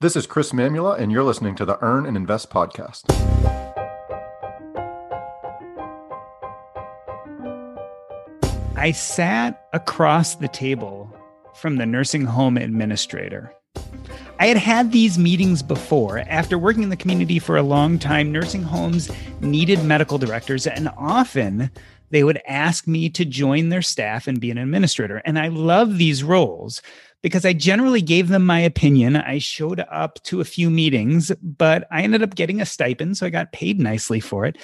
This is Chris Mamula, and you're listening to the Earn and Invest podcast. I sat across the table from the nursing home administrator. I had had these meetings before. After working in the community for a long time, nursing homes needed medical directors, and often they would ask me to join their staff and be an administrator. And I love these roles because I generally gave them my opinion. I showed up to a few meetings, but I ended up getting a stipend, so I got paid nicely for it.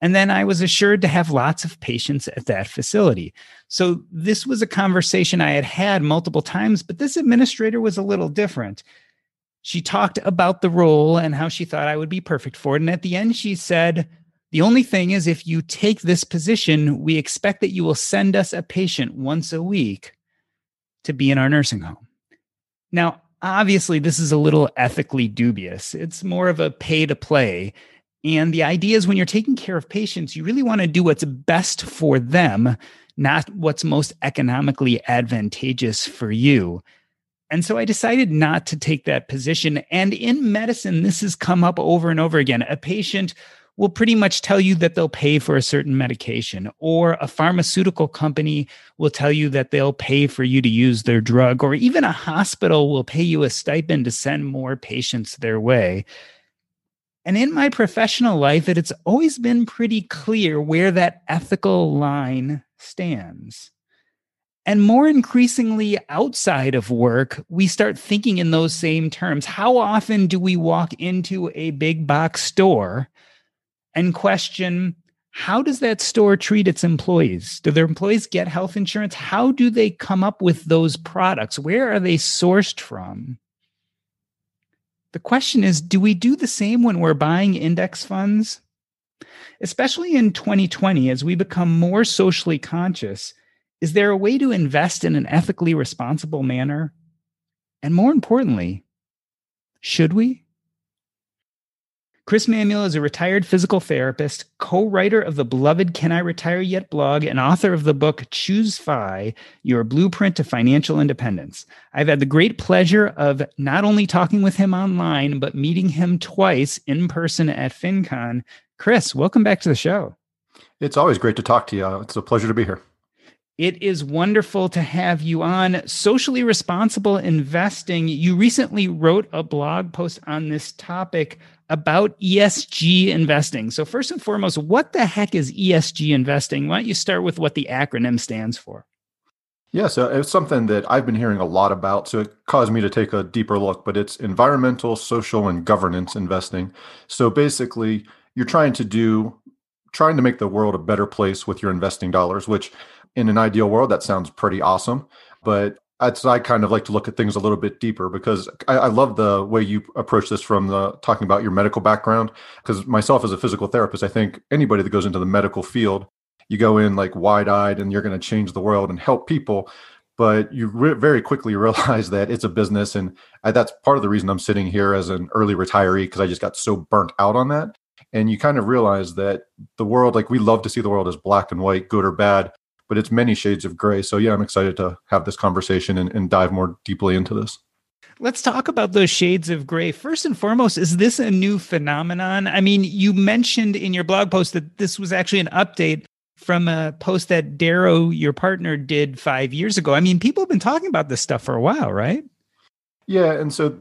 And then I was assured to have lots of patients at that facility. So this was a conversation I had had multiple times, but this administrator was a little different. She talked about the role and how she thought I would be perfect for it. And at the end, she said, "The only thing is, if you take this position, we expect that you will send us a patient once a week to be in our nursing home." Now, obviously, this is a little ethically dubious. It's more of a pay to play. And the idea is when you're taking care of patients, you really want to do what's best for them, not what's most economically advantageous for you. And so I decided not to take that position. And in medicine, this has come up over and over again. A patient will pretty much tell you that they'll pay for a certain medication, or a pharmaceutical company will tell you that they'll pay for you to use their drug, or even a hospital will pay you a stipend to send more patients their way. And in my professional life, it's always been pretty clear where that ethical line stands. And more increasingly outside of work, we start thinking in those same terms. How often do we walk into a big box store and question, how does that store treat its employees? Do their employees get health insurance? How do they come up with those products? Where are they sourced from? The question is, do we do the same when we're buying index funds? Especially in 2020, as we become more socially conscious, is there a way to invest in an ethically responsible manner? And more importantly, should we? Chris Mamula is a retired physical therapist, co-writer of the beloved Can I Retire Yet blog, and author of the book Choose Fi, Your Blueprint to Financial Independence. I've had the great pleasure of not only talking with him online, but meeting him twice in person at FinCon. Chris, welcome back to the show. It's always great to talk to you. It's a pleasure to be here. It is wonderful to have you on. Socially responsible investing. You recently wrote a blog post on this topic about ESG investing. So first and foremost, what the heck is ESG investing? Why don't you start with what the acronym stands for? Yeah, so it's something that I've been hearing a lot about, so it caused me to take a deeper look, but it's environmental, social, and governance investing. So basically, you're trying to make the world a better place with your investing dollars, which in an ideal world, that sounds pretty awesome. But I kind of like to look at things a little bit deeper, because I love the way you approach this from talking about your medical background, because myself as a physical therapist, I think anybody that goes into the medical field, you go in like wide-eyed and you're going to change the world and help people. But you very quickly realize that it's a business. And that's part of the reason I'm sitting here as an early retiree, because I just got so burnt out on that. And you kind of realize that the world, like we love to see the world as black and white, good or bad, but it's many shades of gray. So yeah, I'm excited to have this conversation and dive more deeply into this. Let's talk about those shades of gray. First and foremost, is this a new phenomenon? I mean, you mentioned in your blog post that this was actually an update from a post that Darrow, your partner, did 5 years ago. I mean, people have been talking about this stuff for a while, right? Yeah. And so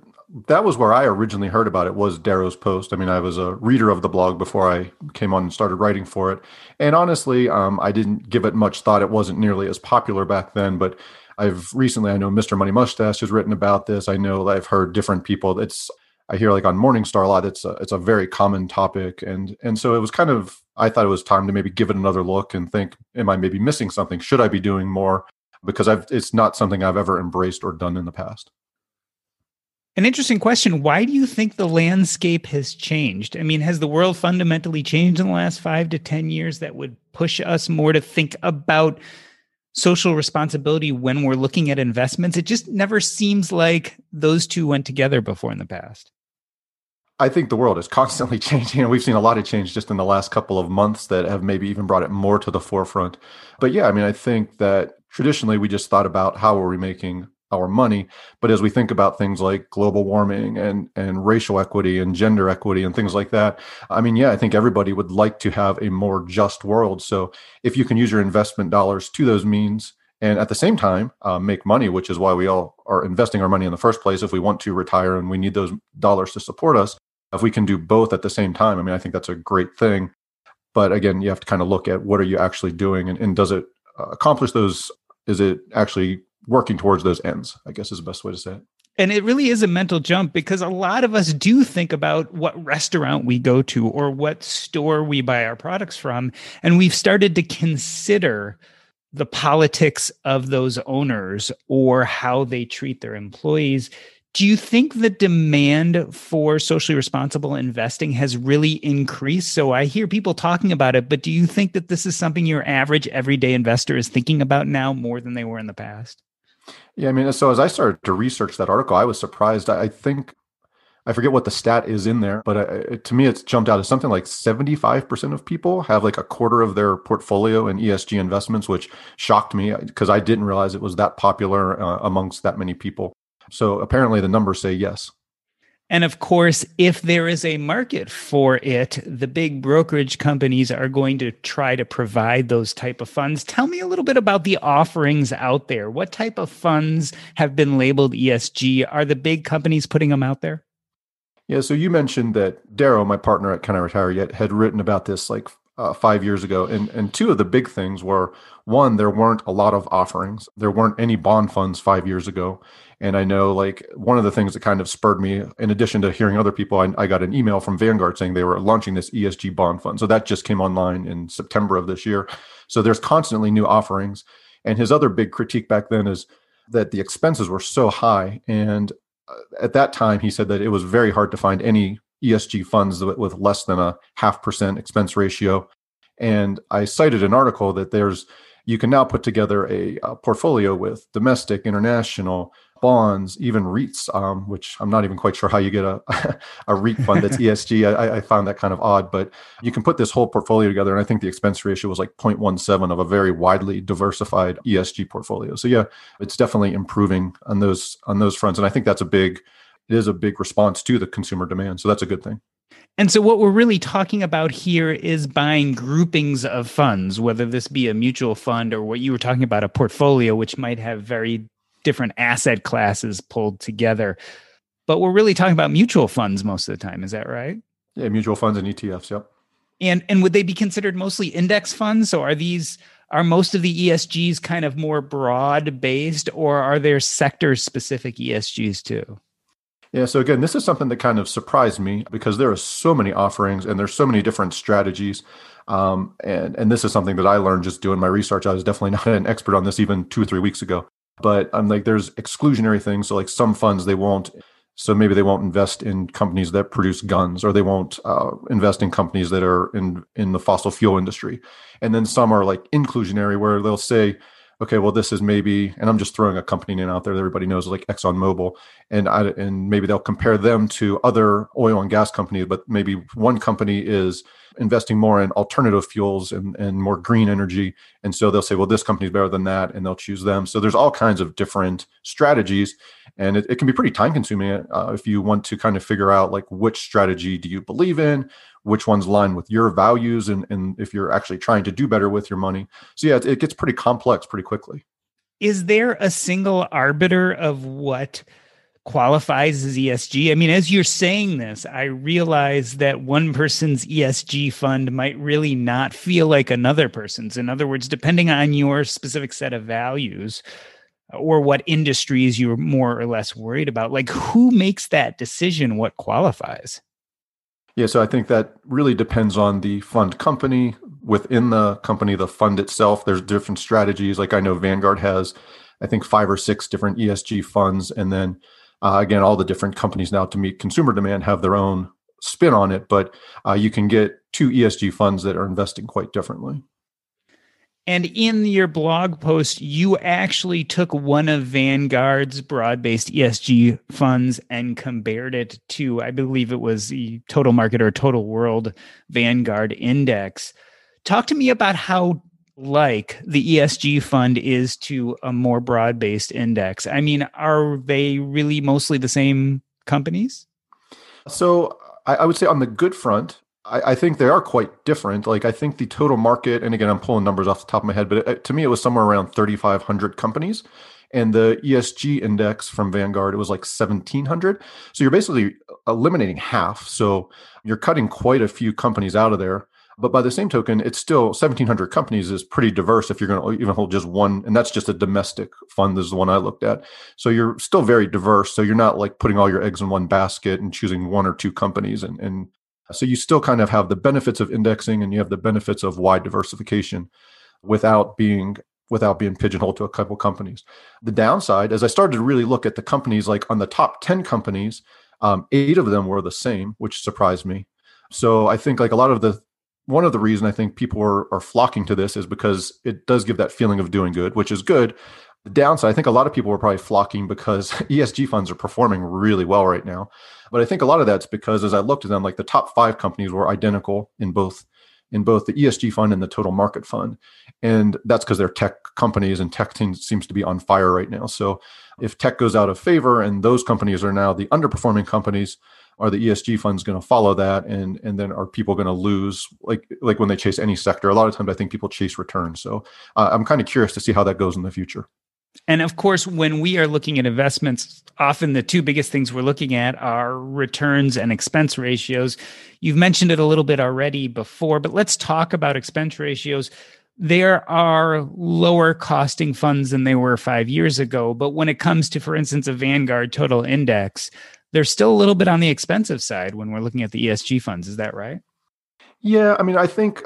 that was where I originally heard about it, was Darrow's post. I mean, I was a reader of the blog before I came on and started writing for it. And honestly, I didn't give it much thought. It wasn't nearly as popular back then, but I've recently, I know Mr. Money Mustache has written about this. I know I've heard different people. I hear like on Morningstar a lot, it's a very common topic. And so it was kind of, I thought it was time to maybe give it another look and think, am I maybe missing something? Should I be doing more? Because it's not something I've ever embraced or done in the past. An interesting question. Why do you think the landscape has changed? I mean, has the world fundamentally changed in the last 5 to 10 years that would push us more to think about social responsibility when we're looking at investments? It just never seems like those two went together before in the past. I think the world is constantly changing, and we've seen a lot of change just in the last couple of months that have maybe even brought it more to the forefront. But yeah, I mean, I think that traditionally we just thought about how are we making our money. But as we think about things like global warming and racial equity and gender equity and things like that, I mean, yeah, I think everybody would like to have a more just world. So if you can use your investment dollars to those means and at the same time make money, which is why we all are investing our money in the first place, if we want to retire and we need those dollars to support us, if we can do both at the same time, I mean, I think that's a great thing. But again, you have to kind of look at what are you actually doing and does it accomplish those? Is it actually working towards those ends, I guess is the best way to say it. And it really is a mental jump because a lot of us do think about what restaurant we go to or what store we buy our products from. And we've started to consider the politics of those owners or how they treat their employees. Do you think the demand for socially responsible investing has really increased? So I hear people talking about it, but do you think that this is something your average everyday investor is thinking about now more than they were in the past? Yeah, I mean, so as I started to research that article, I was surprised. I think, I forget what the stat is in there, but to me, it's jumped out as something like 75% of people have like a quarter of their portfolio in ESG investments, which shocked me because I didn't realize it was that popular amongst that many people. So apparently the numbers say yes. And of course, if there is a market for it, the big brokerage companies are going to try to provide those type of funds. Tell me a little bit about the offerings out there. What type of funds have been labeled ESG? Are the big companies putting them out there? Yeah, so you mentioned that Darrow, my partner at Can I Retire Yet, had written about this like 5 years ago. And two of the big things were, one, there weren't a lot of offerings. There weren't any bond funds 5 years ago. And I know like one of the things that kind of spurred me, in addition to hearing other people, I got an email from Vanguard saying they were launching this ESG bond fund. So that just came online in September of this year. So there's constantly new offerings. And his other big critique back then is that the expenses were so high. And at that time, he said that it was very hard to find any ESG funds with less than a 0.5% expense ratio. And I cited an article that you can now put together a portfolio with domestic, international, bonds, even REITs, which I'm not even quite sure how you get a REIT fund that's ESG. I found that kind of odd, but you can put this whole portfolio together. And I think the expense ratio was like 0.17 of a very widely diversified ESG portfolio. So yeah, it's definitely improving on those fronts. And I think that's a big response to the consumer demand. So that's a good thing. And so what we're really talking about here is buying groupings of funds, whether this be a mutual fund or what you were talking about, a portfolio, which might have very different asset classes pulled together. But we're really talking about mutual funds most of the time. Is that right? Yeah, mutual funds and ETFs, yep. And would they be considered mostly index funds? So are most of the ESGs kind of more broad-based, or are there sector-specific ESGs too? Yeah. So again, this is something that kind of surprised me because there are so many offerings and there's so many different strategies. And this is something that I learned just doing my research. I was definitely not an expert on this even 2 or 3 weeks ago, but I'm like, there's exclusionary things. So like some funds, maybe they won't invest in companies that produce guns, or they won't invest in companies that are in the fossil fuel industry. And then some are like inclusionary, where they'll say, okay, well, this is maybe, and I'm just throwing a company name out there that everybody knows, like ExxonMobil, and maybe they'll compare them to other oil and gas companies, but maybe one company is investing more in alternative fuels and more green energy. And so they'll say, well, this company is better than that, and they'll choose them. So there's all kinds of different strategies, and it can be pretty time consuming if you want to kind of figure out like which strategy do you believe in, which ones align with your values, and if you're actually trying to do better with your money. So yeah, it gets pretty complex pretty quickly. Is there a single arbiter of what qualifies as ESG? I mean, as you're saying this, I realize that one person's ESG fund might really not feel like another person's. In other words, depending on your specific set of values or what industries you're more or less worried about, like who makes that decision, what qualifies? Yeah, so I think that really depends on the fund company. Within the company, the fund itself, there's different strategies. Like I know Vanguard has, I think, 5 or 6 different ESG funds. And then again, all the different companies now to meet consumer demand have their own spin on it, but you can get 2 ESG funds that are investing quite differently. And in your blog post, you actually took one of Vanguard's broad-based ESG funds and compared it to, I believe it was the Total Market or Total World Vanguard Index. Talk to me about how like the ESG fund is to a more broad-based index. I mean, are they really mostly the same companies? So I would say on the good front, I think they are quite different. Like I think the total market, and again, I'm pulling numbers off the top of my head, but to me, it was somewhere around 3,500 companies. And the ESG index from Vanguard, it was like 1,700. So you're basically eliminating half. So you're cutting quite a few companies out of there. But by the same token, it's still 1,700 companies is pretty diverse if you're going to even hold just one. And that's just a domestic fund. This is the one I looked at. So you're still very diverse. So you're not like putting all your eggs in one basket and choosing 1 or 2 companies. And so you still kind of have the benefits of indexing and you have the benefits of wide diversification without being pigeonholed to a couple companies. The downside, as I started to really look at the companies, like on the top 10 companies, 8 of them were the same, which surprised me. So I think like one of the reasons I think people are flocking to this is because it does give that feeling of doing good, which is good. The downside, I think a lot of people are probably flocking because ESG funds are performing really well right now. But I think a lot of that's because as I looked at them, like the top 5 companies were identical in both the ESG fund and the total market fund. And that's because they're tech companies and tech seems to be on fire right now. So if tech goes out of favor and those companies are now the underperforming companies, are the ESG funds going to follow that? And then are people going to lose? Like when they chase any sector, a lot of times I think people chase returns. So I'm kind of curious to see how that goes in the future. And of course, when we are looking at investments, often the 2 biggest things we're looking at are returns and expense ratios. You've mentioned it a little bit already before, but let's talk about expense ratios. There are lower costing funds than they were 5 years ago. But when it comes to, for instance, a Vanguard Total Index, they're still a little bit on the expensive side when we're looking at the ESG funds. Is that right? Yeah. I mean, I think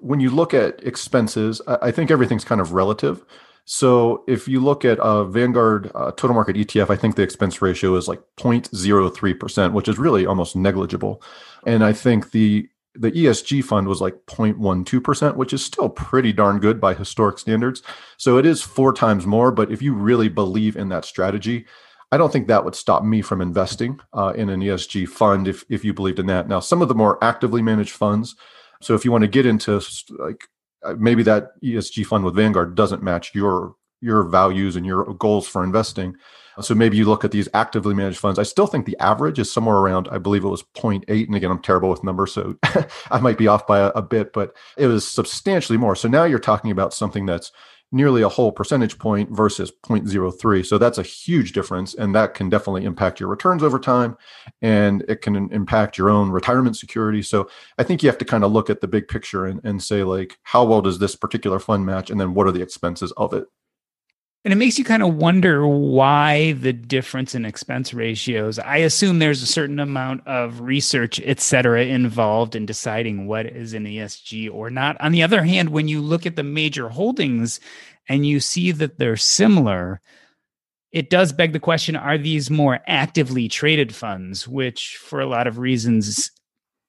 when you look at expenses, I think everything's kind of relative. So if you look at a Vanguard total market ETF, I think the expense ratio is like 0.03%, which is really almost negligible. And I think the ESG fund was like 0.12%, which is still pretty darn good by historic standards. So it is 4 times more. But if you really believe in that strategy, I don't think that would stop me from investing in an ESG fund if you believed in that. Now, some of the more actively managed funds. So if you want to get into like maybe that ESG fund with Vanguard doesn't match your values and your goals for investing. So maybe you look at these actively managed funds. I still think the average is somewhere around, I believe it was 0.8. And again, I'm terrible with numbers, so I might be off by a bit, but it was substantially more. So now you're talking about something that's nearly a whole percentage point versus 0.03. So that's a huge difference. And that can definitely impact your returns over time. And it can impact your own retirement security. So I think you have to kind of look at the big picture and say, like, how well does this particular fund match? And then what are the expenses of it? And it makes you kind of wonder why the difference in expense ratios. I assume there's a certain amount of research, et cetera, involved in deciding what is an ESG or not. On the other hand, when you look at the major holdings and you see that they're similar, it does beg the question, are these more actively traded funds, which for a lot of reasons,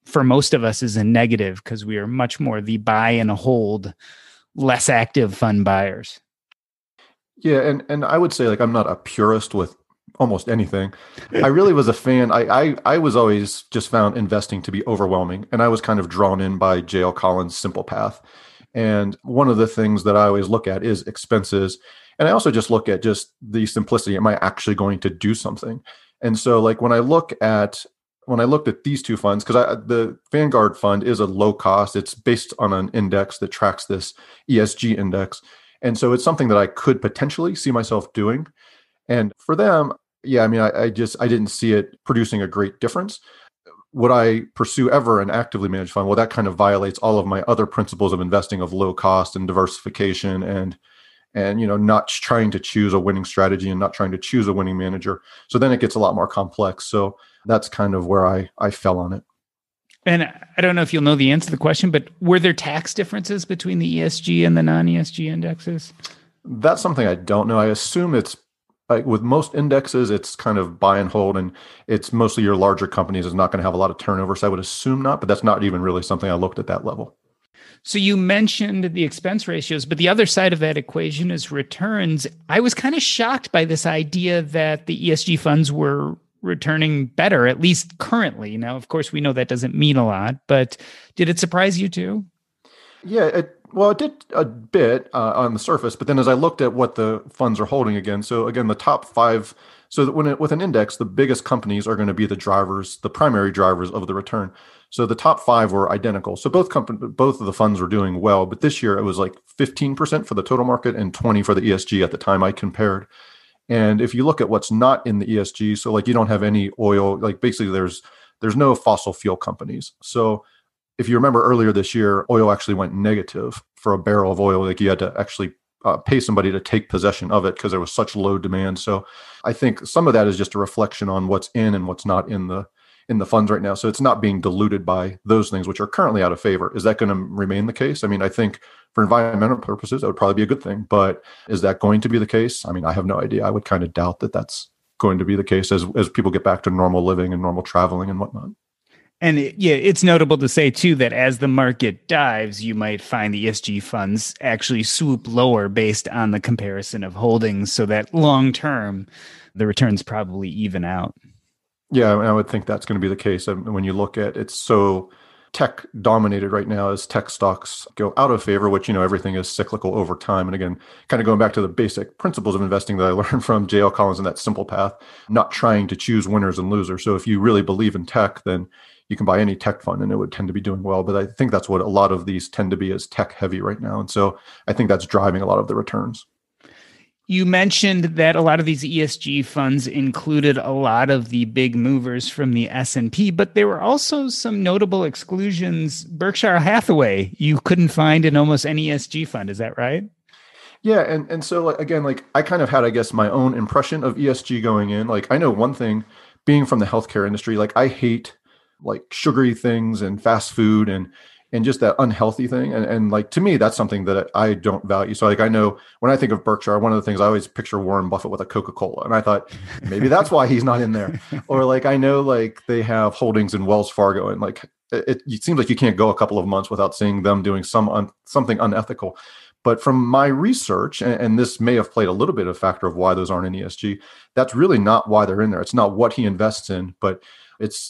for most of us is a negative because we are much more the buy and hold, less active fund buyers. Yeah. And I would say like, I'm not a purist with almost anything. I really was a fan. I was always just found investing to be overwhelming. And I was kind of drawn in by JL Collins' Simple Path. And one of the things that I always look at is expenses. And I also just look at just the simplicity. Am I actually going to do something? And so like when I looked at these 2 funds, because the Vanguard fund is a low cost, it's based on an index that tracks this ESG index. And so it's something that I could potentially see myself doing. And for them, yeah, I mean, I didn't see it producing a great difference. Would I pursue ever an actively managed fund? Well, that kind of violates all of my other principles of investing, of low cost and diversification, and you know, not trying to choose a winning strategy and not trying to choose a winning manager. So then it gets a lot more complex. So that's kind of where I fell on it. And I don't know if you'll know the answer to the question, but were there tax differences between the ESG and the non-ESG indexes? That's something I don't know. I assume it's like with most indexes, it's kind of buy and hold, and it's mostly your larger companies is not going to have a lot of turnover. So I would assume not, but that's not even really something I looked at that level. So you mentioned the expense ratios, but the other side of that equation is returns. I was kind of shocked by this idea that the ESG funds were returning better, at least currently. Now, of course, we know that doesn't mean a lot, but did it surprise you too? Yeah, it did a bit on the surface, but then as I looked at what the funds are holding again, so again, the top five, so that with an index, the biggest companies are going to be the drivers, the primary drivers of the return. So the top five were identical. So both of the funds were doing well, but this year it was like 15% for the total market and 20% for the ESG at the time I compared. And if you look at what's not in the ESG, so like you don't have any oil, like basically there's no fossil fuel companies. So if you remember earlier this year, oil actually went negative for a barrel of oil. Like you had to actually pay somebody to take possession of it because there was such low demand. So I think some of that is just a reflection on what's in and what's not in the funds right now. So it's not being diluted by those things which are currently out of favor. Is that going to remain the case? I mean, I think for environmental purposes, that would probably be a good thing. But is that going to be the case? I mean, I have no idea. I would kind of doubt that that's going to be the case as people get back to normal living and normal traveling and whatnot. And it's notable to say, too, that as the market dives, you might find the ESG funds actually swoop lower based on the comparison of holdings so that long term, the returns probably even out. Yeah, I would think that's going to be the case. When you look at it's so tech dominated right now as tech stocks go out of favor, which, you know, everything is cyclical over time. And again, kind of going back to the basic principles of investing that I learned from JL Collins and that simple path, not trying to choose winners and losers. So if you really believe in tech, then you can buy any tech fund and it would tend to be doing well. But I think that's what a lot of these tend to be as tech heavy right now. And so I think that's driving a lot of the returns. You mentioned that a lot of these ESG funds included a lot of the big movers from the S&P, but there were also some notable exclusions. Berkshire Hathaway, you couldn't find in almost any ESG fund. Is that right? Yeah. And so again, like I kind of had, I guess, my own impression of ESG going in. Like I know one thing, being from the healthcare industry, like I hate like sugary things and fast food and just that unhealthy thing. And like, to me, that's something that I don't value. So like, I know when I think of Berkshire, one of the things I always picture Warren Buffett with a Coca-Cola. And I thought maybe that's why he's not in there. Or like, I know like they have holdings in Wells Fargo and like, it seems like you can't go a couple of months without seeing them doing something unethical. But from my research, and this may have played a little bit of a factor of why those aren't in ESG, that's really not why they're in there. It's not what he invests in, but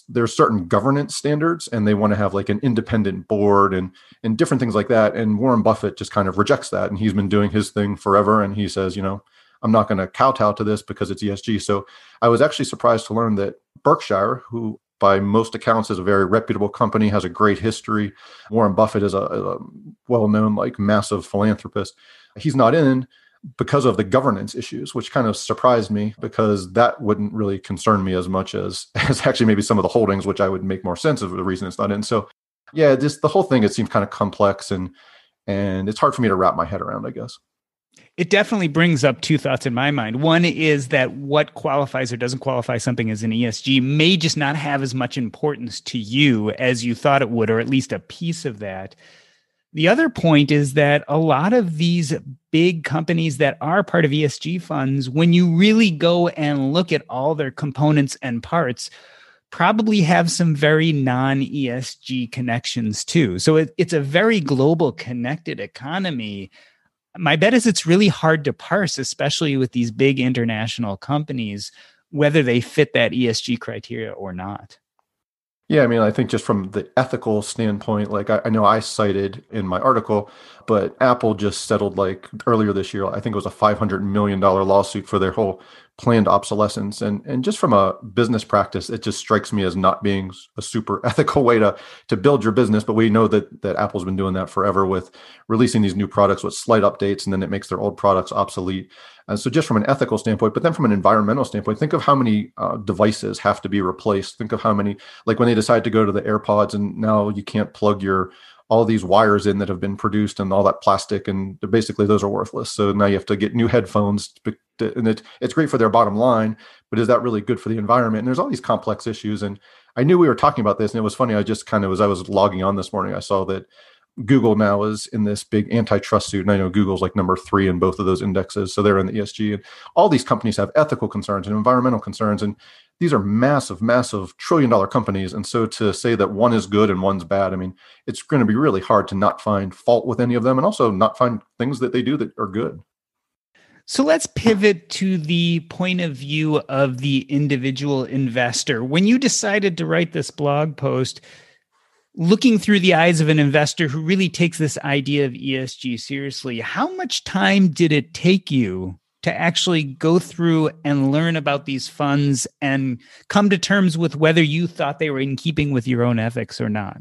there's certain governance standards and they want to have like an independent board and different things like that. And Warren Buffett just kind of rejects that. And he's been doing his thing forever. And he says, you know, I'm not going to kowtow to this because it's ESG. So I was actually surprised to learn that Berkshire, who by most accounts is a very reputable company, has a great history. Warren Buffett is a well-known, like massive philanthropist. He's not in because of the governance issues, which kind of surprised me because that wouldn't really concern me as much as actually maybe some of the holdings, which I would make more sense of the reason it's not in. So yeah, just the whole thing, it seems kind of complex and it's hard for me to wrap my head around, I guess. It definitely brings up two thoughts in my mind. One is that what qualifies or doesn't qualify something as an ESG may just not have as much importance to you as you thought it would, or at least a piece of that. The other point is that a lot of these big companies that are part of ESG funds, when you really go and look at all their components and parts, probably have some very non-ESG connections too. So it's a very global connected economy. My bet is it's really hard to parse, especially with these big international companies, whether they fit that ESG criteria or not. Yeah, I mean, I think just from the ethical standpoint, like I know I cited in my article, but Apple just settled like earlier this year, I think it was a $500 million lawsuit for their whole planned obsolescence. And just from a business practice, it just strikes me as not being a super ethical way to build your business. But we know that Apple's been doing that forever with releasing these new products with slight updates, and then it makes their old products obsolete. And so just from an ethical standpoint, but then from an environmental standpoint, think of how many devices have to be replaced. Think of how many, like when they decide to go to the AirPods and now you can't plug all these wires in that have been produced and all that plastic, and basically those are worthless. So now you have to get new headphones, and it's great for their bottom line, but is that really good for the environment? And there's all these complex issues. And I knew we were talking about this, and it was funny. I just kind of, as I was logging on this morning, I saw that Google now is in this big antitrust suit. And I know Google's like number 3 in both of those indexes. So they're in the ESG, and all these companies have ethical concerns and environmental concerns. And these are massive, massive trillion-dollar companies. And so to say that one is good and one's bad, I mean, it's going to be really hard to not find fault with any of them, and also not find things that they do that are good. So let's pivot to the point of view of the individual investor. When you decided to write this blog post, looking through the eyes of an investor who really takes this idea of ESG seriously, how much time did it take you to actually go through and learn about these funds and come to terms with whether you thought they were in keeping with your own ethics or not?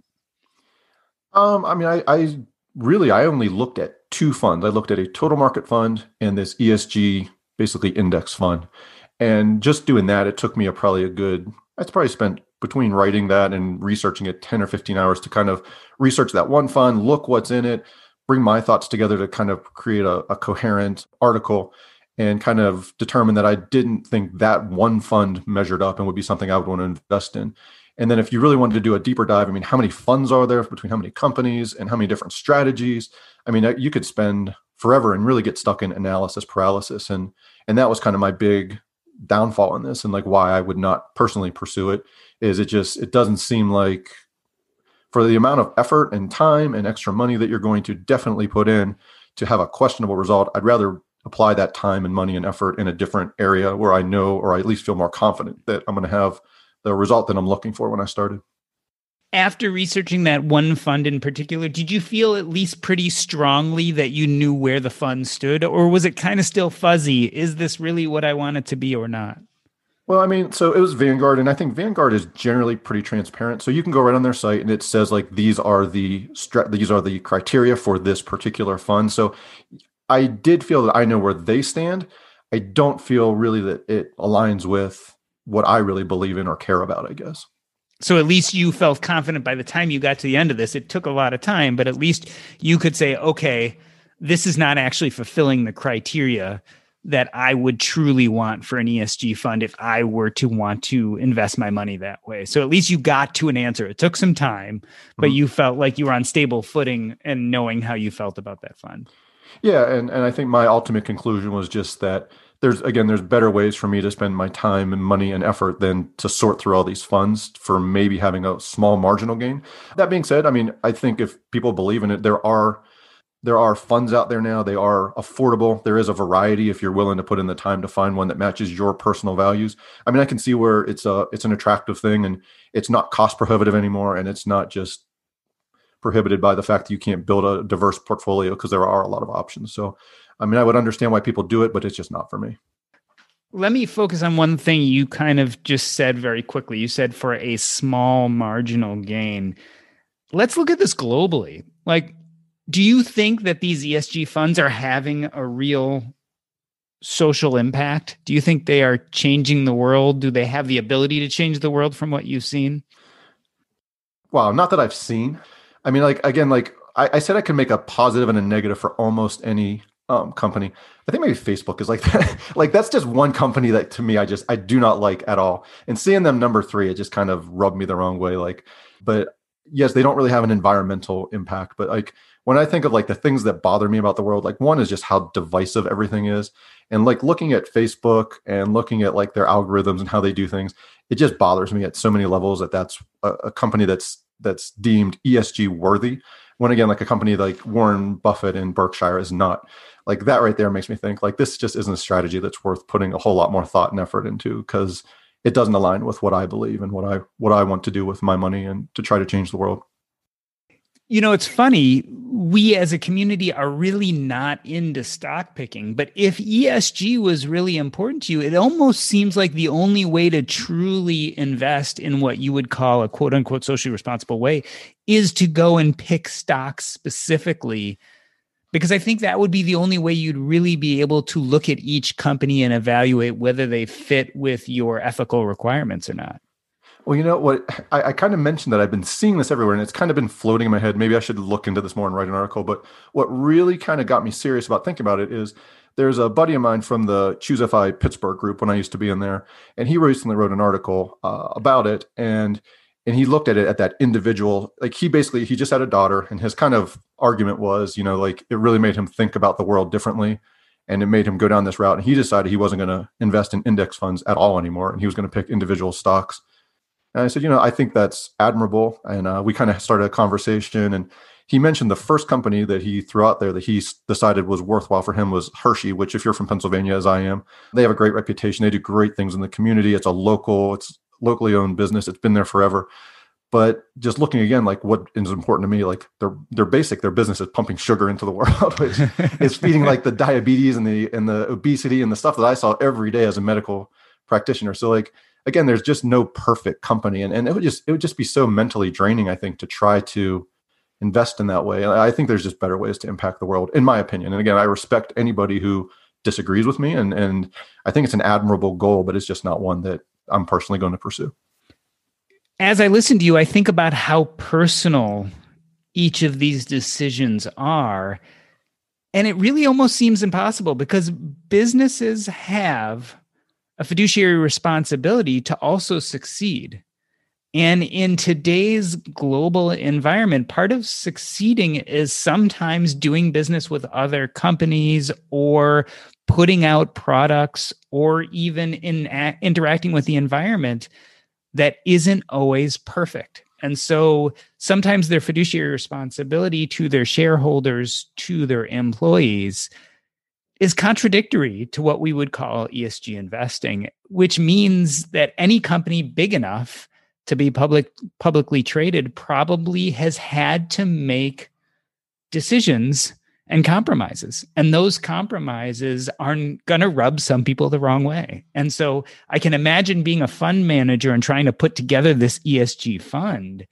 I only looked at 2 funds. I looked at a total market fund and this ESG, basically index fund. And just doing that, it took me I spent between writing that and researching it 10 or 15 hours to kind of research that one fund, look what's in it, bring my thoughts together to kind of create a coherent article, and kind of determine that I didn't think that one fund measured up and would be something I would want to invest in. And then if you really wanted to do a deeper dive, I mean, how many funds are there between how many companies and how many different strategies? I mean, you could spend forever and really get stuck in analysis paralysis. And that was kind of my big downfall in this, and like why I would not personally pursue it, is it doesn't seem like, for the amount of effort and time and extra money that you're going to definitely put in to have a questionable result, I'd rather apply that time and money and effort in a different area where I know, or I at least feel more confident that I'm going to have the result that I'm looking for when I started. After researching that one fund in particular, did you feel at least pretty strongly that you knew where the fund stood, or was it kind of still fuzzy? Is this really what I want it to be or not? Well, I mean, so it was Vanguard, and I think Vanguard is generally pretty transparent. So you can go right on their site and it says like, these are the criteria for this particular fund. So I did feel that I know where they stand. I don't feel really that it aligns with what I really believe in or care about, I guess. So at least you felt confident by the time you got to the end of this. It took a lot of time, but at least you could say, okay, this is not actually fulfilling the criteria that I would truly want for an ESG fund if I were to want to invest my money that way. So at least you got to an answer. It took some time, but you felt like you were on stable footing and knowing how you felt about that fund. Yeah. And I think my ultimate conclusion was just that there's better ways for me to spend my time and money and effort than to sort through all these funds for maybe having a small marginal gain. That being said, I mean, I think if people believe in it, there are funds out there now. They are affordable. There is a variety if you're willing to put in the time to find one that matches your personal values. I mean, I can see where it's an attractive thing, and it's not cost prohibitive anymore, and it's not just prohibited by the fact that you can't build a diverse portfolio because there are a lot of options. So, I mean, I would understand why people do it, but it's just not for me. Let me focus on one thing you kind of just said very quickly. You said for a small marginal gain. Let's look at this globally. Like, do you think that these ESG funds are having a real social impact? Do you think they are changing the world? Do they have the ability to change the world from what you've seen? Wow, not that I've seen. I mean, like, again, like I said, I could make a positive and a negative for almost any company. I think maybe Facebook is like that. Like, that's just one company that to me, I do not like at all. And seeing them number 3, it just kind of rubbed me the wrong way. Like, but yes, they don't really have an environmental impact, but like, when I think of like the things that bother me about the world, like one is just how divisive everything is. And like looking at Facebook and looking at like their algorithms and how they do things, it just bothers me at so many levels that that's a company that's deemed ESG worthy. When again, like a company like Warren Buffett and Berkshire is not. Like that right there makes me think like this just isn't a strategy that's worth putting a whole lot more thought and effort into, because it doesn't align with what I believe and what I want to do with my money and to try to change the world. You know, it's funny, we as a community are really not into stock picking, but if ESG was really important to you, it almost seems like the only way to truly invest in what you would call a quote unquote socially responsible way is to go and pick stocks specifically, because I think that would be the only way you'd really be able to look at each company and evaluate whether they fit with your ethical requirements or not. Well, you know what? I kind of mentioned that I've been seeing this everywhere and it's kind of been floating in my head. Maybe I should look into this more and write an article. But what really kind of got me serious about thinking about it is there's a buddy of mine from the Choose Fi Pittsburgh group when I used to be in there. And he recently wrote an article about it. And he looked at it at that individual, like he just had a daughter and his kind of argument was, you know, like it really made him think about the world differently. And it made him go down this route. And he decided he wasn't going to invest in index funds at all anymore. And he was going to pick individual stocks. And I said, you know, I think that's admirable. And we kind of started a conversation. And he mentioned the first company that he threw out there that he decided was worthwhile for him was Hershey, which if you're from Pennsylvania, as I am, they have a great reputation. They do great things in the community. It's locally owned business. It's been there forever. But just looking again, like what is important to me, like their business is pumping sugar into the world, which is feeding like the diabetes and the obesity and the stuff that I saw every day as a medical practitioner. So like, again, there's just no perfect company. And it would just be so mentally draining, I think, to try to invest in that way. I think there's just better ways to impact the world, in my opinion. And again, I respect anybody who disagrees with me. And I think it's an admirable goal, but it's just not one that I'm personally going to pursue. As I listen to you, I think about how personal each of these decisions are. And it really almost seems impossible because businesses have a fiduciary responsibility to also succeed. And in today's global environment, part of succeeding is sometimes doing business with other companies or putting out products or even interacting with the environment that isn't always perfect. And so sometimes their fiduciary responsibility to their shareholders, to their employees, is contradictory to what we would call ESG investing, which means that any company big enough to be publicly traded probably has had to make decisions and compromises. And those compromises are going to rub some people the wrong way. And so I can imagine being a fund manager and trying to put together this ESG fund.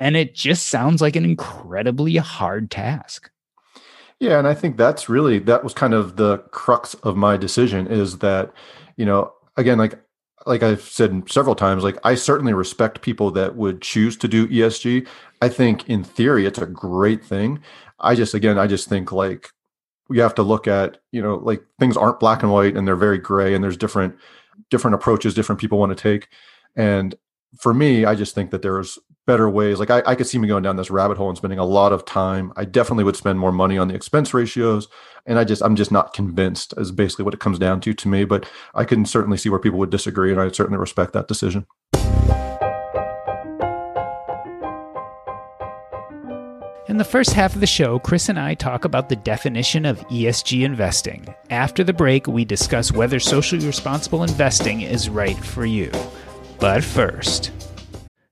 And it just sounds like an incredibly hard task. Yeah. And I think that was kind of the crux of my decision is that, you know, again, like I've said several times, like I certainly respect people that would choose to do ESG. I think in theory, it's a great thing. I just think like we have to look at, you know, like things aren't black and white and they're very gray and there's different approaches different people want to take. And for me, I just think that there's better ways. Like I could see me going down this rabbit hole and spending a lot of time. I definitely would spend more money on the expense ratios. And I'm just not convinced is basically what it comes down to me. But I can certainly see where people would disagree. And I certainly respect that decision. In the first half of the show, Chris and I talk about the definition of ESG investing. After the break, we discuss whether socially responsible investing is right for you. But first,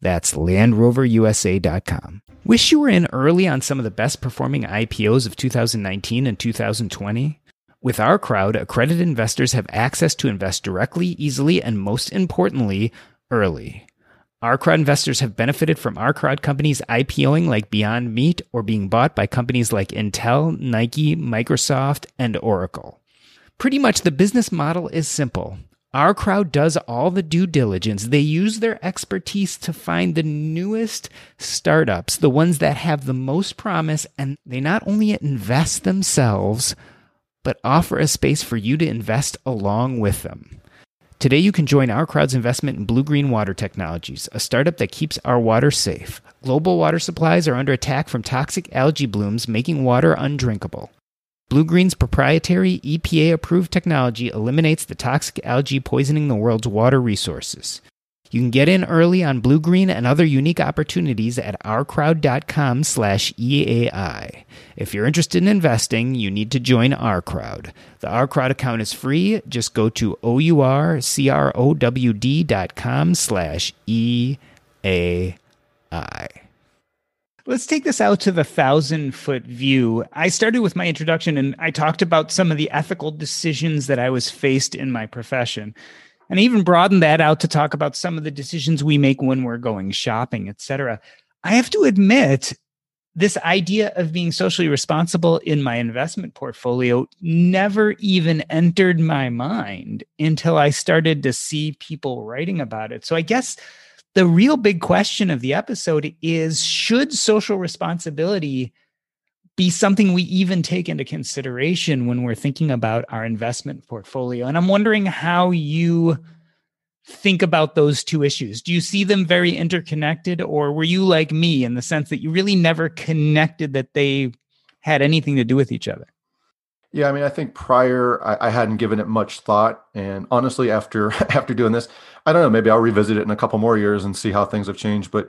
That's LandRoverUSA.com. Wish you were in early on some of the best performing IPOs of 2019 and 2020? With Our Crowd, accredited investors have access to invest directly, easily, and most importantly, early. Our Crowd investors have benefited from Our Crowd companies IPOing like Beyond Meat or being bought by companies like Intel, Nike, Microsoft, and Oracle. Pretty much the business model is simple. Our Crowd does all the due diligence. They use their expertise to find the newest startups, the ones that have the most promise, and they not only invest themselves, but offer a space for you to invest along with them. Today, you can join Our Crowd's investment in Blue Green Water Technologies, a startup that keeps our water safe. Global water supplies are under attack from toxic algae blooms, making water undrinkable. Blue Green's proprietary EPA-approved technology eliminates the toxic algae poisoning the world's water resources. You can get in early on Blue Green and other unique opportunities at ourcrowd.com/EAI. If you're interested in investing, you need to join Our Crowd. The Our Crowd account is free. Just go to ourcrowd.com/EAI. Let's take this out to the 1,000-foot view. I started with my introduction and I talked about some of the ethical decisions that I was faced in my profession. And even broaden that out to talk about some of the decisions we make when we're going shopping, et cetera. I have to admit, this idea of being socially responsible in my investment portfolio never even entered my mind until I started to see people writing about it. So I guess the real big question of the episode is, should social responsibility be something we even take into consideration when we're thinking about our investment portfolio? And I'm wondering how you think about those two issues. Do you see them very interconnected, or were you like me in the sense that you really never connected that they had anything to do with each other? Yeah, I mean, I think prior, I hadn't given it much thought. And honestly, after doing this, I don't know, maybe I'll revisit it in a couple more years and see how things have changed. But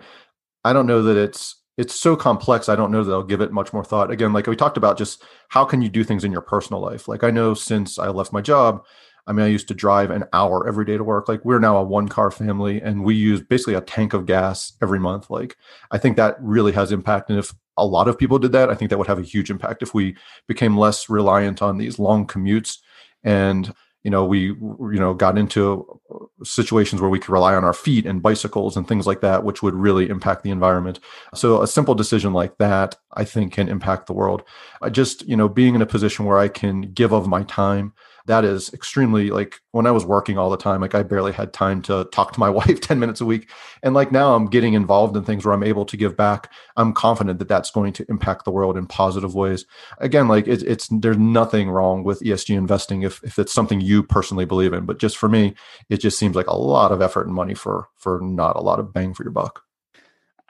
I don't know that it's so complex. I don't know that I'll give it much more thought. Again, like we talked about, just how can you do things in your personal life? Like I know since I left my job, I mean, I used to drive an hour every day to work. Like we're now a one-car family and we use basically a tank of gas every month. Like I think that really has impact. And if a lot of people did that, I think that would have a huge impact if we became less reliant on these long commutes. And you know, we, you know, got into situations where we could rely on our feet and bicycles and things like that, which would really impact the environment. So a simple decision like that, I think, can impact the world. I just, you know, being in a position where I can give of my time, that is extremely, like when I was working all the time, like I barely had time to talk to my wife 10 minutes a week. And like now I'm getting involved in things where I'm able to give back. I'm confident that that's going to impact the world in positive ways. Again, like it's there's nothing wrong with ESG investing if it's something you personally believe in. But just for me, it just seems like a lot of effort and money for not a lot of bang for your buck.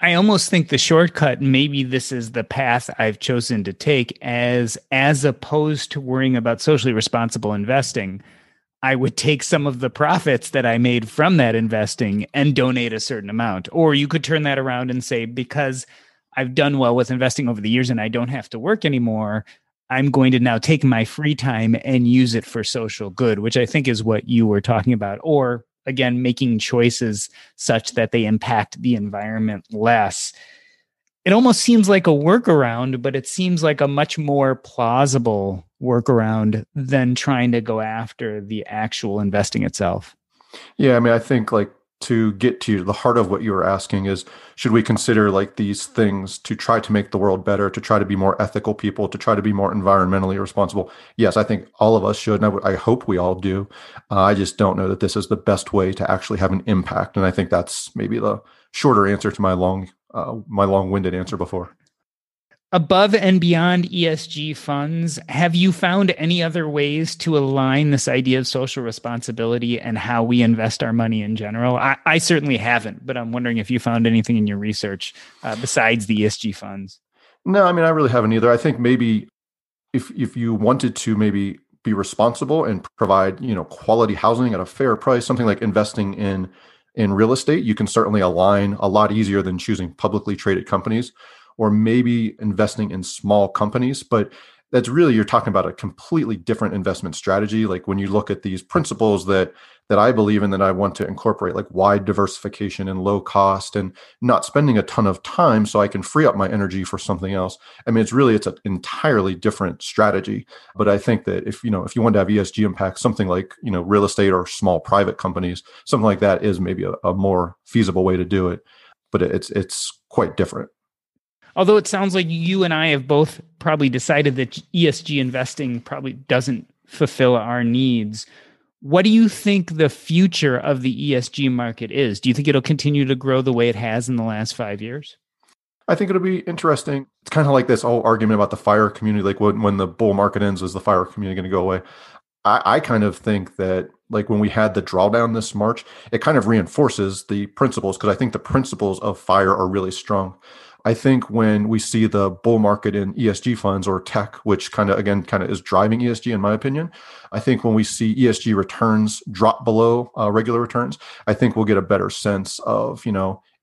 I almost think the shortcut, maybe this is the path I've chosen to take, as opposed to worrying about socially responsible investing, I would take some of the profits that I made from that investing and donate a certain amount. Or you could turn that around and say, because I've done well with investing over the years and I don't have to work anymore, I'm going to now take my free time and use it for social good, which I think is what you were talking about. Or again, making choices such that they impact the environment less. It almost seems like a workaround, but it seems like a much more plausible workaround than trying to go after the actual investing itself. Yeah, I mean, I think like to get to the heart of what you were asking is, should we consider like these things to try to make the world better, to try to be more ethical people, to try to be more environmentally responsible? Yes, I think all of us should, and I hope we all do. I just don't know that this is the best way to actually have an impact. And I think that's maybe the shorter answer to my long-winded answer before. Above and beyond ESG funds, have you found any other ways to align this idea of social responsibility and how we invest our money in general? I certainly haven't, but I'm wondering if you found anything in your research besides the ESG funds. No, I mean, I really haven't either. I think maybe if you wanted to maybe be responsible and provide, you know, quality housing at a fair price, something like investing in real estate, you can certainly align a lot easier than choosing publicly traded companies. Or maybe investing in small companies, but that's really, you're talking about a completely different investment strategy. Like when you look at these principles that that I believe in that I want to incorporate, like wide diversification and low cost and not spending a ton of time so I can free up my energy for something else. I mean, it's an entirely different strategy. But I think that if you want to have ESG impact, something like, real estate or small private companies, something like that is maybe a more feasible way to do it. But it's quite different. Although it sounds like you and I have both probably decided that ESG investing probably doesn't fulfill our needs. What do you think the future of the ESG market is? Do you think it'll continue to grow the way it has in the last 5 years? I think it'll be interesting. It's kind of like this whole argument about the FIRE community. Like when the bull market ends, is the FIRE community going to go away? I kind of think that like when we had the drawdown this March, it kind of reinforces the principles, because I think the principles of FIRE are really strong. I think when we see the bull market in ESG funds or tech, which kind of is driving ESG, in my opinion, I think when we see ESG returns drop below regular returns, I think we'll get a better sense of,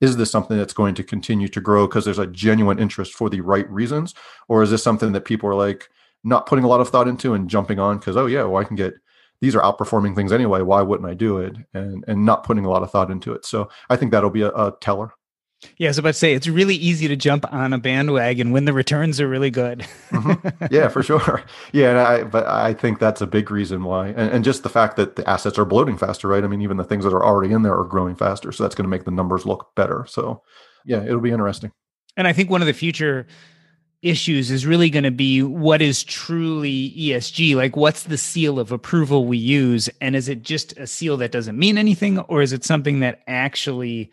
is this something that's going to continue to grow because there's a genuine interest for the right reasons? Or is this something that people are like not putting a lot of thought into and jumping on because, I can get, these are outperforming things anyway. Why wouldn't I do it? And not putting a lot of thought into it. So I think that'll be a teller. Yeah, I was about to say, it's really easy to jump on a bandwagon when the returns are really good. Mm-hmm. Yeah, for sure. Yeah, but I think that's a big reason why. And just the fact that the assets are bloating faster, right? I mean, even the things that are already in there are growing faster. So that's going to make the numbers look better. So yeah, it'll be interesting. And I think one of the future issues is really going to be what is truly ESG? Like, what's the seal of approval we use? And is it just a seal that doesn't mean anything? Or is it something that actually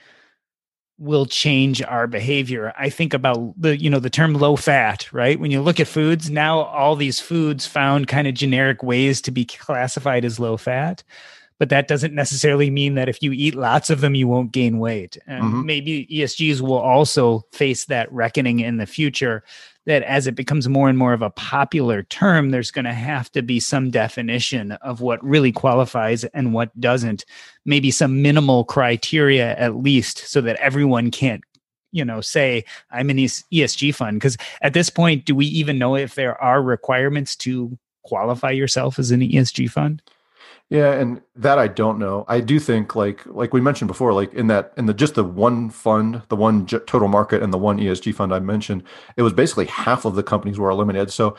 will change our behavior? I think about the term low fat, right? When you look at foods, now all these foods found kind of generic ways to be classified as low fat, but that doesn't necessarily mean that if you eat lots of them, you won't gain weight. And maybe ESGs will also face that reckoning in the future, that as it becomes more and more of a popular term, there's going to have to be some definition of what really qualifies and what doesn't. Maybe some minimal criteria, at least, so that everyone can't, say I'm an ESG fund. Because at this point, do we even know if there are requirements to qualify yourself as an ESG fund? Yeah, and that I don't know. I do think like we mentioned before, like in the one fund, the one total market and the one ESG fund I mentioned, it was basically half of the companies were eliminated. So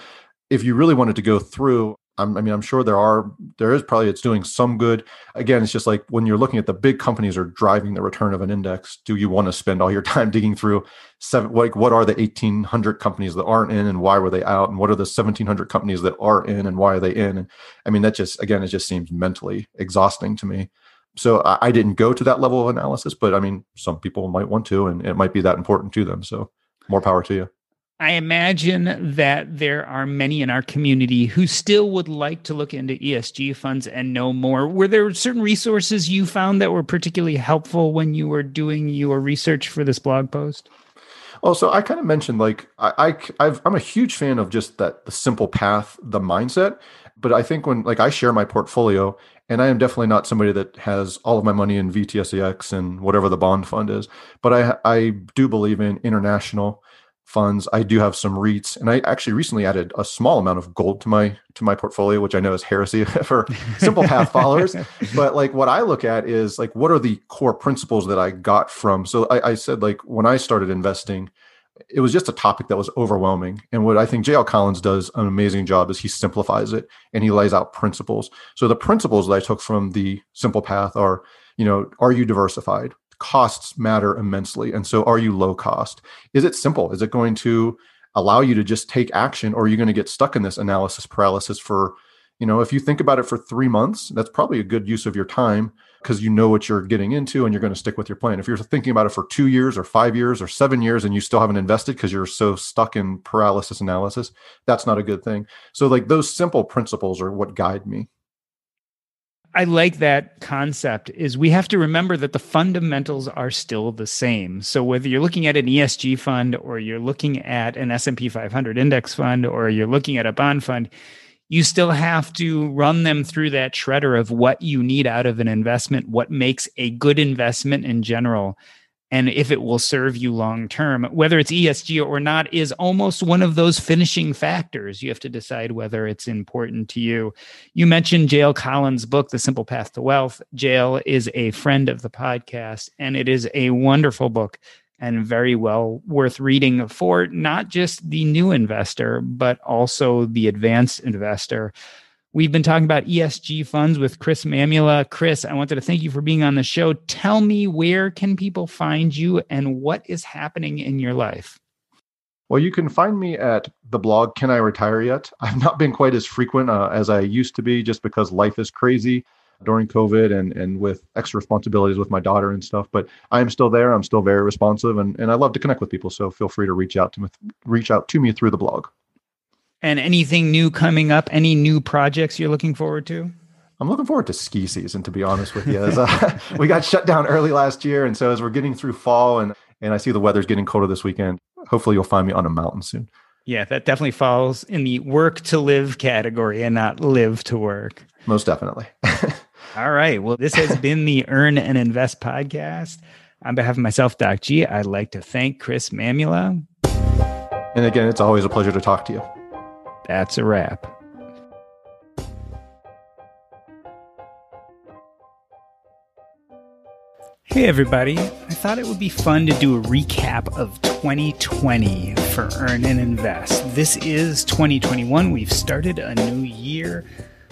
if you really wanted to go through, I'm sure there is probably, it's doing some good. Again, it's just like when you're looking at the big companies are driving the return of an index, do you want to spend all your time digging through what are the 1,800 companies that aren't in and why were they out? And what are the 1,700 companies that are in and why are they in? And I mean, that just, again, it just seems mentally exhausting to me. So I didn't go to that level of analysis, but I mean, some people might want to, and it might be that important to them. So more power to you. I imagine that there are many in our community who still would like to look into ESG funds and know more. Were there certain resources you found that were particularly helpful when you were doing your research for this blog post? Also, I kind of mentioned like I'm a huge fan of just that the simple path, the mindset. But I think when like I share my portfolio, and I am definitely not somebody that has all of my money in VTSEX and whatever the bond fund is, but I do believe in international funds. I do have some REITs, and I actually recently added a small amount of gold to my portfolio, which I know is heresy for simple path followers. But like what I look at is like, what are the core principles that I got from? So I said, like when I started investing, it was just a topic that was overwhelming. And what I think JL Collins does an amazing job is he simplifies it and he lays out principles. So the principles that I took from the simple path are, are you diversified? Costs matter immensely. And so are you low cost? Is it simple? Is it going to allow you to just take action? Or are you going to get stuck in this analysis paralysis for, if you think about it for 3 months, that's probably a good use of your time because you know what you're getting into and you're going to stick with your plan. If you're thinking about it for 2 years or 5 years or 7 years and you still haven't invested because you're so stuck in paralysis analysis, that's not a good thing. So like those simple principles are what guide me. I like that concept is we have to remember that the fundamentals are still the same. So whether you're looking at an ESG fund or you're looking at an S&P 500 index fund or you're looking at a bond fund, you still have to run them through that shredder of what you need out of an investment, what makes a good investment in general. and if it will serve you long term, whether it's ESG or not, is almost one of those finishing factors. You have to decide whether it's important to you. You mentioned JL Collins' book, The Simple Path to Wealth. JL is a friend of the podcast, and it is a wonderful book and very well worth reading for not just the new investor, but also the advanced investor. We've been talking about ESG funds with Chris Mamula. Chris, I wanted to thank you for being on the show. Tell me, where can people find you and what is happening in your life? Well, you can find me at the blog, Can I Retire Yet? I've not been quite as frequent as I used to be, just because life is crazy during COVID and with extra responsibilities with my daughter and stuff. But I'm still there. I'm still very responsive, and I love to connect with people. So feel free to reach out to me through the blog. And anything new coming up? Any new projects you're looking forward to? I'm looking forward to ski season, to be honest with you. We got shut down early last year. And so as we're getting through fall and I see the weather's getting colder this weekend, hopefully you'll find me on a mountain soon. Yeah, that definitely falls in the work to live category and not live to work. Most definitely. All right. Well, this has been the Earn and Invest podcast. On behalf of myself, Doc G, I'd like to thank Chris Mamula. And again, it's always a pleasure to talk to you. That's a wrap. Hey, everybody. I thought it would be fun to do a recap of 2020 for Earn and Invest. This is 2021. We've started a new year,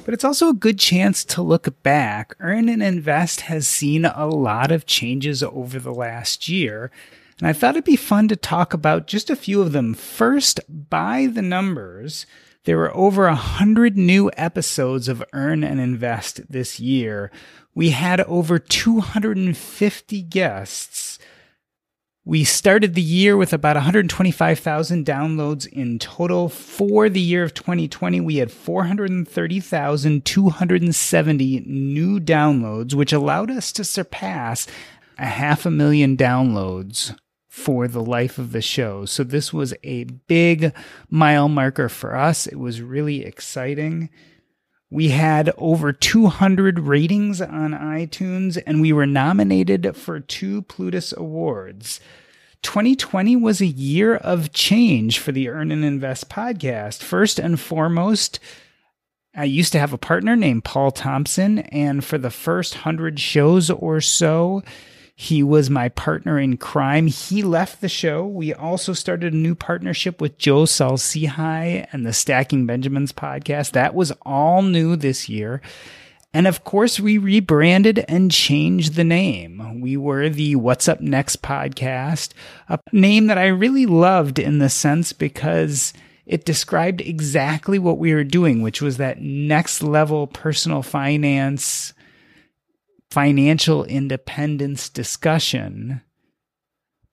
but it's also a good chance to look back. Earn and Invest has seen a lot of changes over the last year, and I thought it'd be fun to talk about just a few of them. First, by the numbers, there were over 100 new episodes of Earn and Invest this year. We had over 250 guests. We started the year with about 125,000 downloads in total. For the year of 2020, we had 430,270 new downloads, which allowed us to surpass 500,000 downloads for the life of the show. So this was a big mile marker for us. It was really exciting. We had over 200 ratings on iTunes, and we were nominated for 2 Plutus Awards. 2020 was a year of change for the Earn and Invest podcast. First and foremost, I used to have a partner named Paul Thompson, and for the first 100 shows or so, he was my partner in crime. He left the show. We also started a new partnership with Joe Salcihai and the Stacking Benjamins podcast. That was all new this year. And of course, we rebranded and changed the name. We were the What's Up Next podcast, a name that I really loved in the sense because it described exactly what we were doing, which was that next level personal finance, financial independence discussion.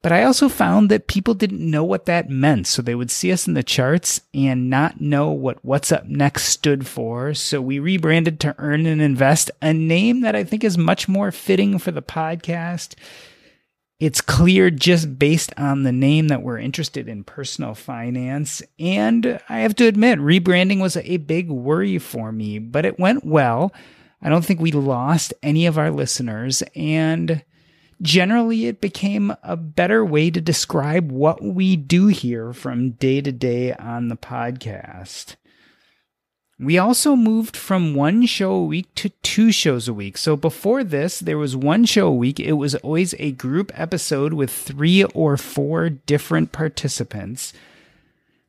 But I also found that people didn't know what that meant. So they would see us in the charts and not know what What's Up Next stood for. So we rebranded to Earn and Invest, a name that I think is much more fitting for the podcast. It's clear just based on the name that we're interested in personal finance. And I have to admit, rebranding was a big worry for me, but it went well. I don't think we lost any of our listeners, and generally it became a better way to describe what we do here from day to day on the podcast. We also moved from 1 show a week to 2 shows a week. So before this, there was 1 show a week. It was always a group episode with 3 or 4 different participants.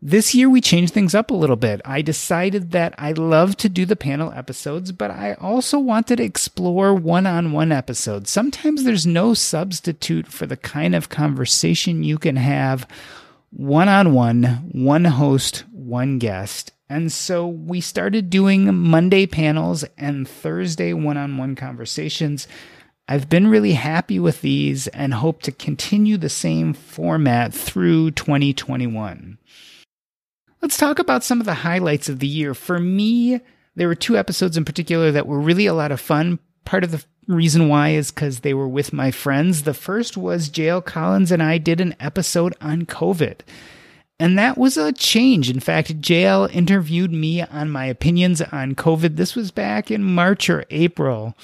This year, we changed things up a little bit. I decided that I love to do the panel episodes, but I also wanted to explore one-on-one episodes. Sometimes there's no substitute for the kind of conversation you can have one-on-one, one host, one guest. And so we started doing Monday panels and Thursday one-on-one conversations. I've been really happy with these and hope to continue the same format through 2021. Let's talk about some of the highlights of the year. For me, there were 2 episodes in particular that were really a lot of fun. Part of the reason why is because they were with my friends. The first was JL Collins and I did an episode on COVID. And that was a change. In fact, JL interviewed me on my opinions on COVID. This was back in March or April.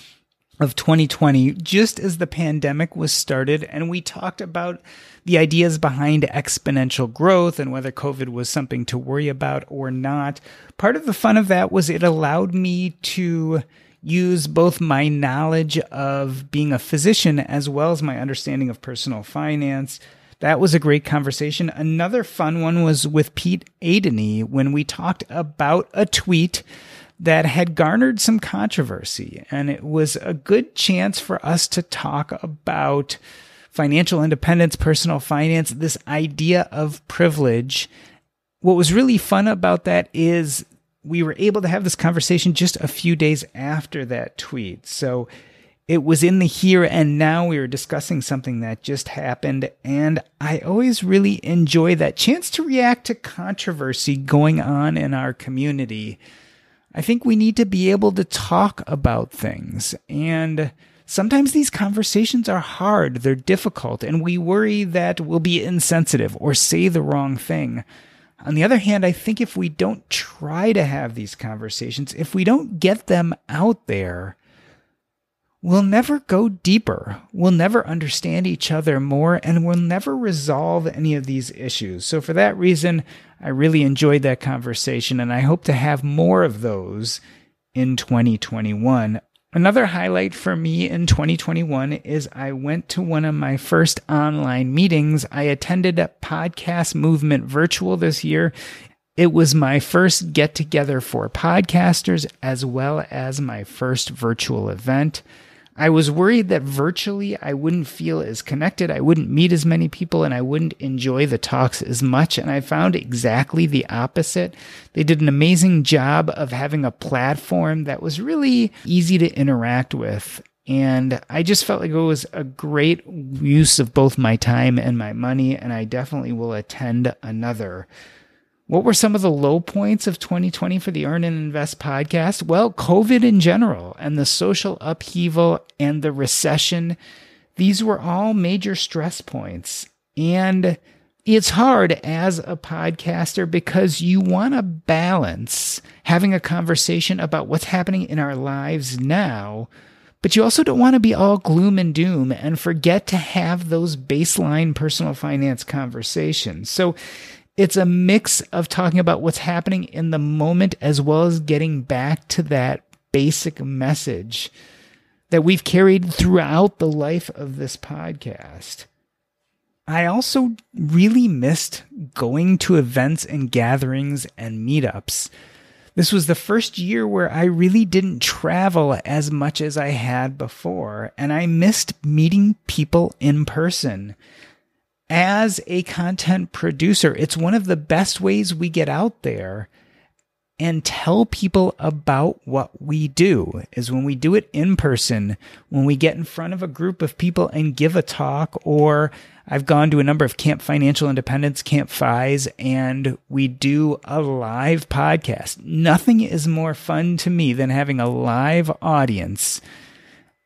of 2020, just as the pandemic was started, and we talked about the ideas behind exponential growth and whether COVID was something to worry about or not. Part of the fun of that was it allowed me to use both my knowledge of being a physician as well as my understanding of personal finance. That was a great conversation. Another fun one was with Pete Adeny when we talked about a tweet that had garnered some controversy. And it was a good chance for us to talk about financial independence, personal finance, this idea of privilege. What was really fun about that is we were able to have this conversation just a few days after that tweet. So it was in the here and now. We were discussing something that just happened. And I always really enjoy that chance to react to controversy going on in our community. I think we need to be able to talk about things. And sometimes these conversations are hard, they're difficult, and we worry that we'll be insensitive or say the wrong thing. On the other hand, I think if we don't try to have these conversations, if we don't get them out there, we'll never go deeper. We'll never understand each other more, and we'll never resolve any of these issues. So for that reason, I really enjoyed that conversation, and I hope to have more of those in 2021. Another highlight for me in 2021 is I went to one of my first online meetings. I attended a Podcast Movement Virtual this year. It was my first get-together for podcasters as well as my first virtual event. I was worried that virtually I wouldn't feel as connected, I wouldn't meet as many people, and I wouldn't enjoy the talks as much, and I found exactly the opposite. They did an amazing job of having a platform that was really easy to interact with, and I just felt like it was a great use of both my time and my money, and I definitely will attend another. What were some of the low points of 2020 for the Earn and Invest podcast? Well, COVID in general and the social upheaval and the recession, these were all major stress points. And it's hard as a podcaster because you want to balance having a conversation about what's happening in our lives now, but you also don't want to be all gloom and doom and forget to have those baseline personal finance conversations. So it's a mix of talking about what's happening in the moment as well as getting back to that basic message that we've carried throughout the life of this podcast. I also really missed going to events and gatherings and meetups. This was the first year where I really didn't travel as much as I had before, and I missed meeting people in person. As a content producer, it's one of the best ways we get out there and tell people about what we do is when we do it in person, when we get in front of a group of people and give a talk, or I've gone to a number of Camp Financial Independence, Camp Fi's, and we do a live podcast. Nothing is more fun to me than having a live audience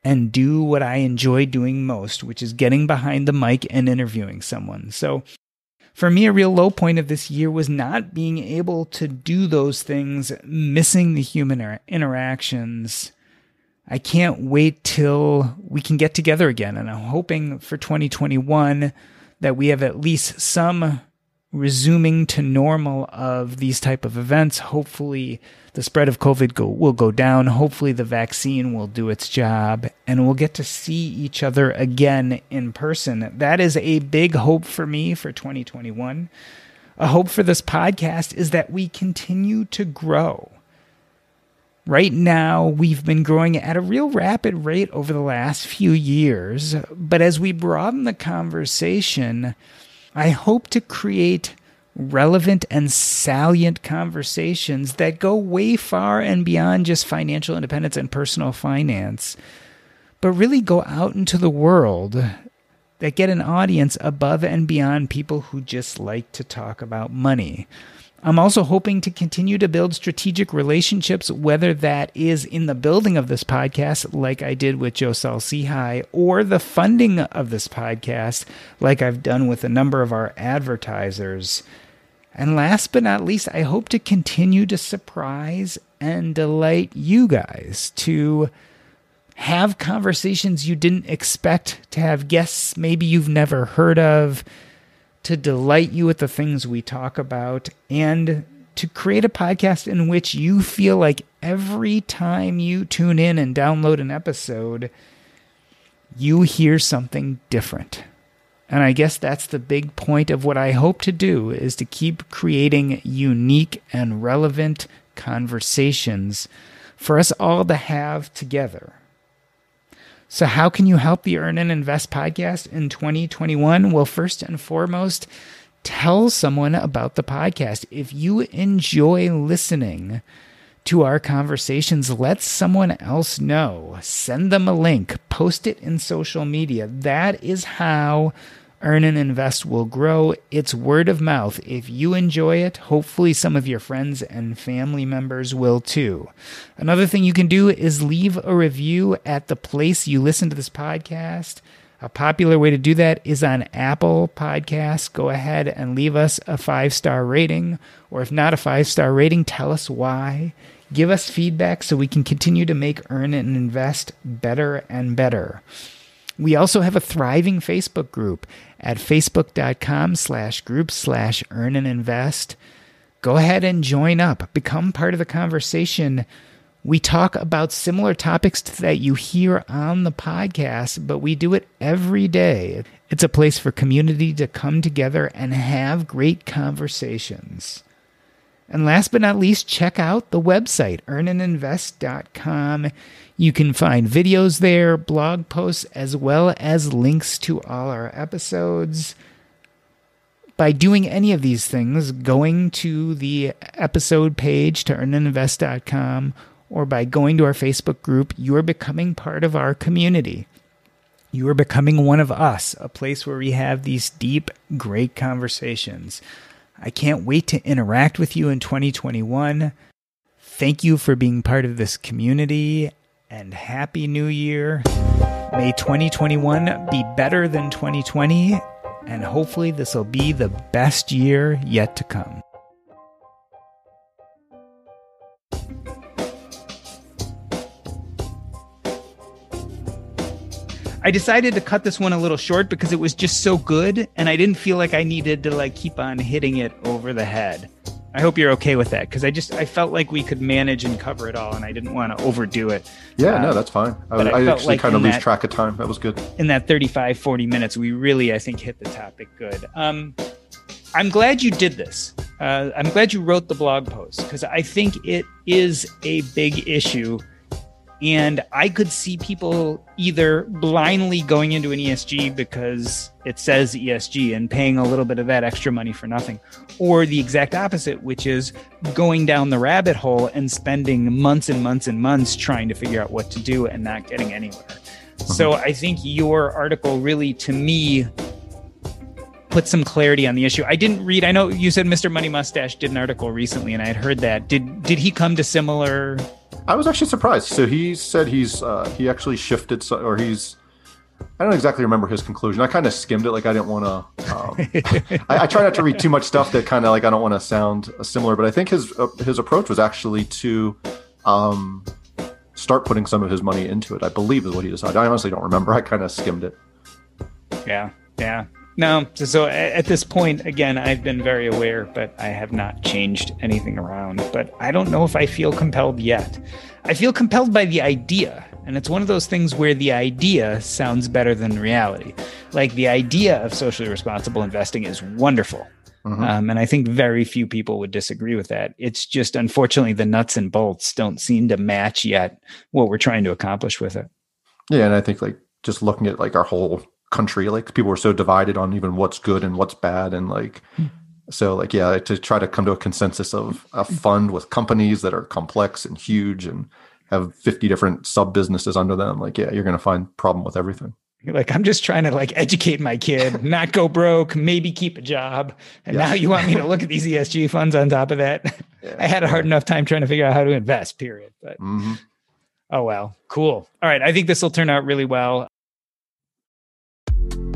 and do what I enjoy doing most, which is getting behind the mic and interviewing someone. So for me, a real low point of this year was not being able to do those things, missing the human interactions. I can't wait till we can get together again. And I'm hoping for 2021 that we have at least some resuming to normal of these type of events. Hopefully the spread of COVID will go down. Hopefully the vaccine will do its job and we'll get to see each other again in person. That is a big hope for me for 2021. A hope for this podcast is that we continue to grow. Right now, we've been growing at a real rapid rate over the last few years, but as we broaden the conversation, I hope to create relevant and salient conversations that go way far and beyond just financial independence and personal finance, but really go out into the world that get an audience above and beyond people who just like to talk about money. I'm also hoping to continue to build strategic relationships, whether that is in the building of this podcast, like I did with Joe Salcihai, or the funding of this podcast, like I've done with a number of our advertisers. And last but not least, I hope to continue to surprise and delight you guys, to Have conversations you didn't expect to have, guests maybe you've never heard of, to delight you with the things we talk about, and to create a podcast in which you feel like every time you tune in and download an episode, you hear something different. And I guess that's the big point of what I hope to do, is to keep creating unique and relevant conversations for us all to have together. So how can you help the Earn and Invest podcast in 2021? Well, first and foremost, tell someone about the podcast. If you enjoy listening to our conversations, let someone else know. Send them a link. Post it in social media. That is how Earn and Invest will grow. It's word of mouth. If you enjoy it, hopefully some of your friends and family members will too. Another thing you can do is leave a review at the place you listen to this podcast. A popular way to do that is on Apple Podcasts. Go ahead and leave us a 5-star rating, or if not a 5-star rating, tell us why. Give us feedback so we can continue to make Earn and Invest better and better. We also have a thriving Facebook group at facebook.com/group/earnandinvest. Go ahead and join up. Become part of the conversation. We talk about similar topics that you hear on the podcast, but we do it every day. It's a place for community to come together and have great conversations. And last but not least, check out the website, earnandinvest.com. You can find videos there, blog posts, as well as links to all our episodes. By doing any of these things, going to the episode page to earnandinvest.com, or by going to our Facebook group, you are becoming part of our community. You are becoming one of us, a place where we have these deep, great conversations. I can't wait to interact with you in 2021. Thank you for being part of this community, and Happy New Year. May 2021 be better than 2020, and hopefully this will be the best year yet to come. I decided to cut this one a little short because it was just so good, and I didn't feel like I needed to keep on hitting it over the head. I hope you're okay with that, because I felt like we could manage and cover it all, and I didn't want to overdo it. Yeah, no, that's fine. I actually kind of lose track of time. That was good. In that 35, 40 minutes, we really, I think, hit the topic good. I'm glad you did this. I'm glad you wrote the blog post, because I think it is a big issue. And I could see people either blindly going into an ESG because it says ESG and paying a little bit of that extra money for nothing, or the exact opposite, which is going down the rabbit hole and spending months and months and months trying to figure out what to do and not getting anywhere. So I think your article really, to me, put some clarity on the issue. I didn't read, I know you said Mr. Money Mustache did an article recently, and I had heard that. Did he come to similar... I was actually surprised. So he said he actually shifted, or I don't exactly remember his conclusion. I kind of skimmed it. I didn't want to, I try not to read too much stuff that kind of I don't want to sound similar, but I think his approach was actually to start putting some of his money into it, I believe is what he decided. I honestly don't remember. I kind of skimmed it. Yeah. No, so at this point, again, I've been very aware, but I have not changed anything around. But I don't know if I feel compelled yet. I feel compelled by the idea. And it's one of those things where the idea sounds better than reality. The idea of socially responsible investing is wonderful. And I think very few people would disagree with that. It's just, unfortunately, the nuts and bolts don't seem to match yet what we're trying to accomplish with it. Yeah, and I think just looking at our whole country, people are so divided on even what's good and what's bad, and to try to come to a consensus of a fund with companies that are complex and huge and have 50 different sub businesses under them, you're going to find a problem with everything. I'm just trying to educate my kid, not go broke, maybe keep a job, and now you want me to look at these ESG funds on top of that? I had a hard enough time trying to figure out how to invest, period. But oh well, cool. All right, I think this will turn out really well.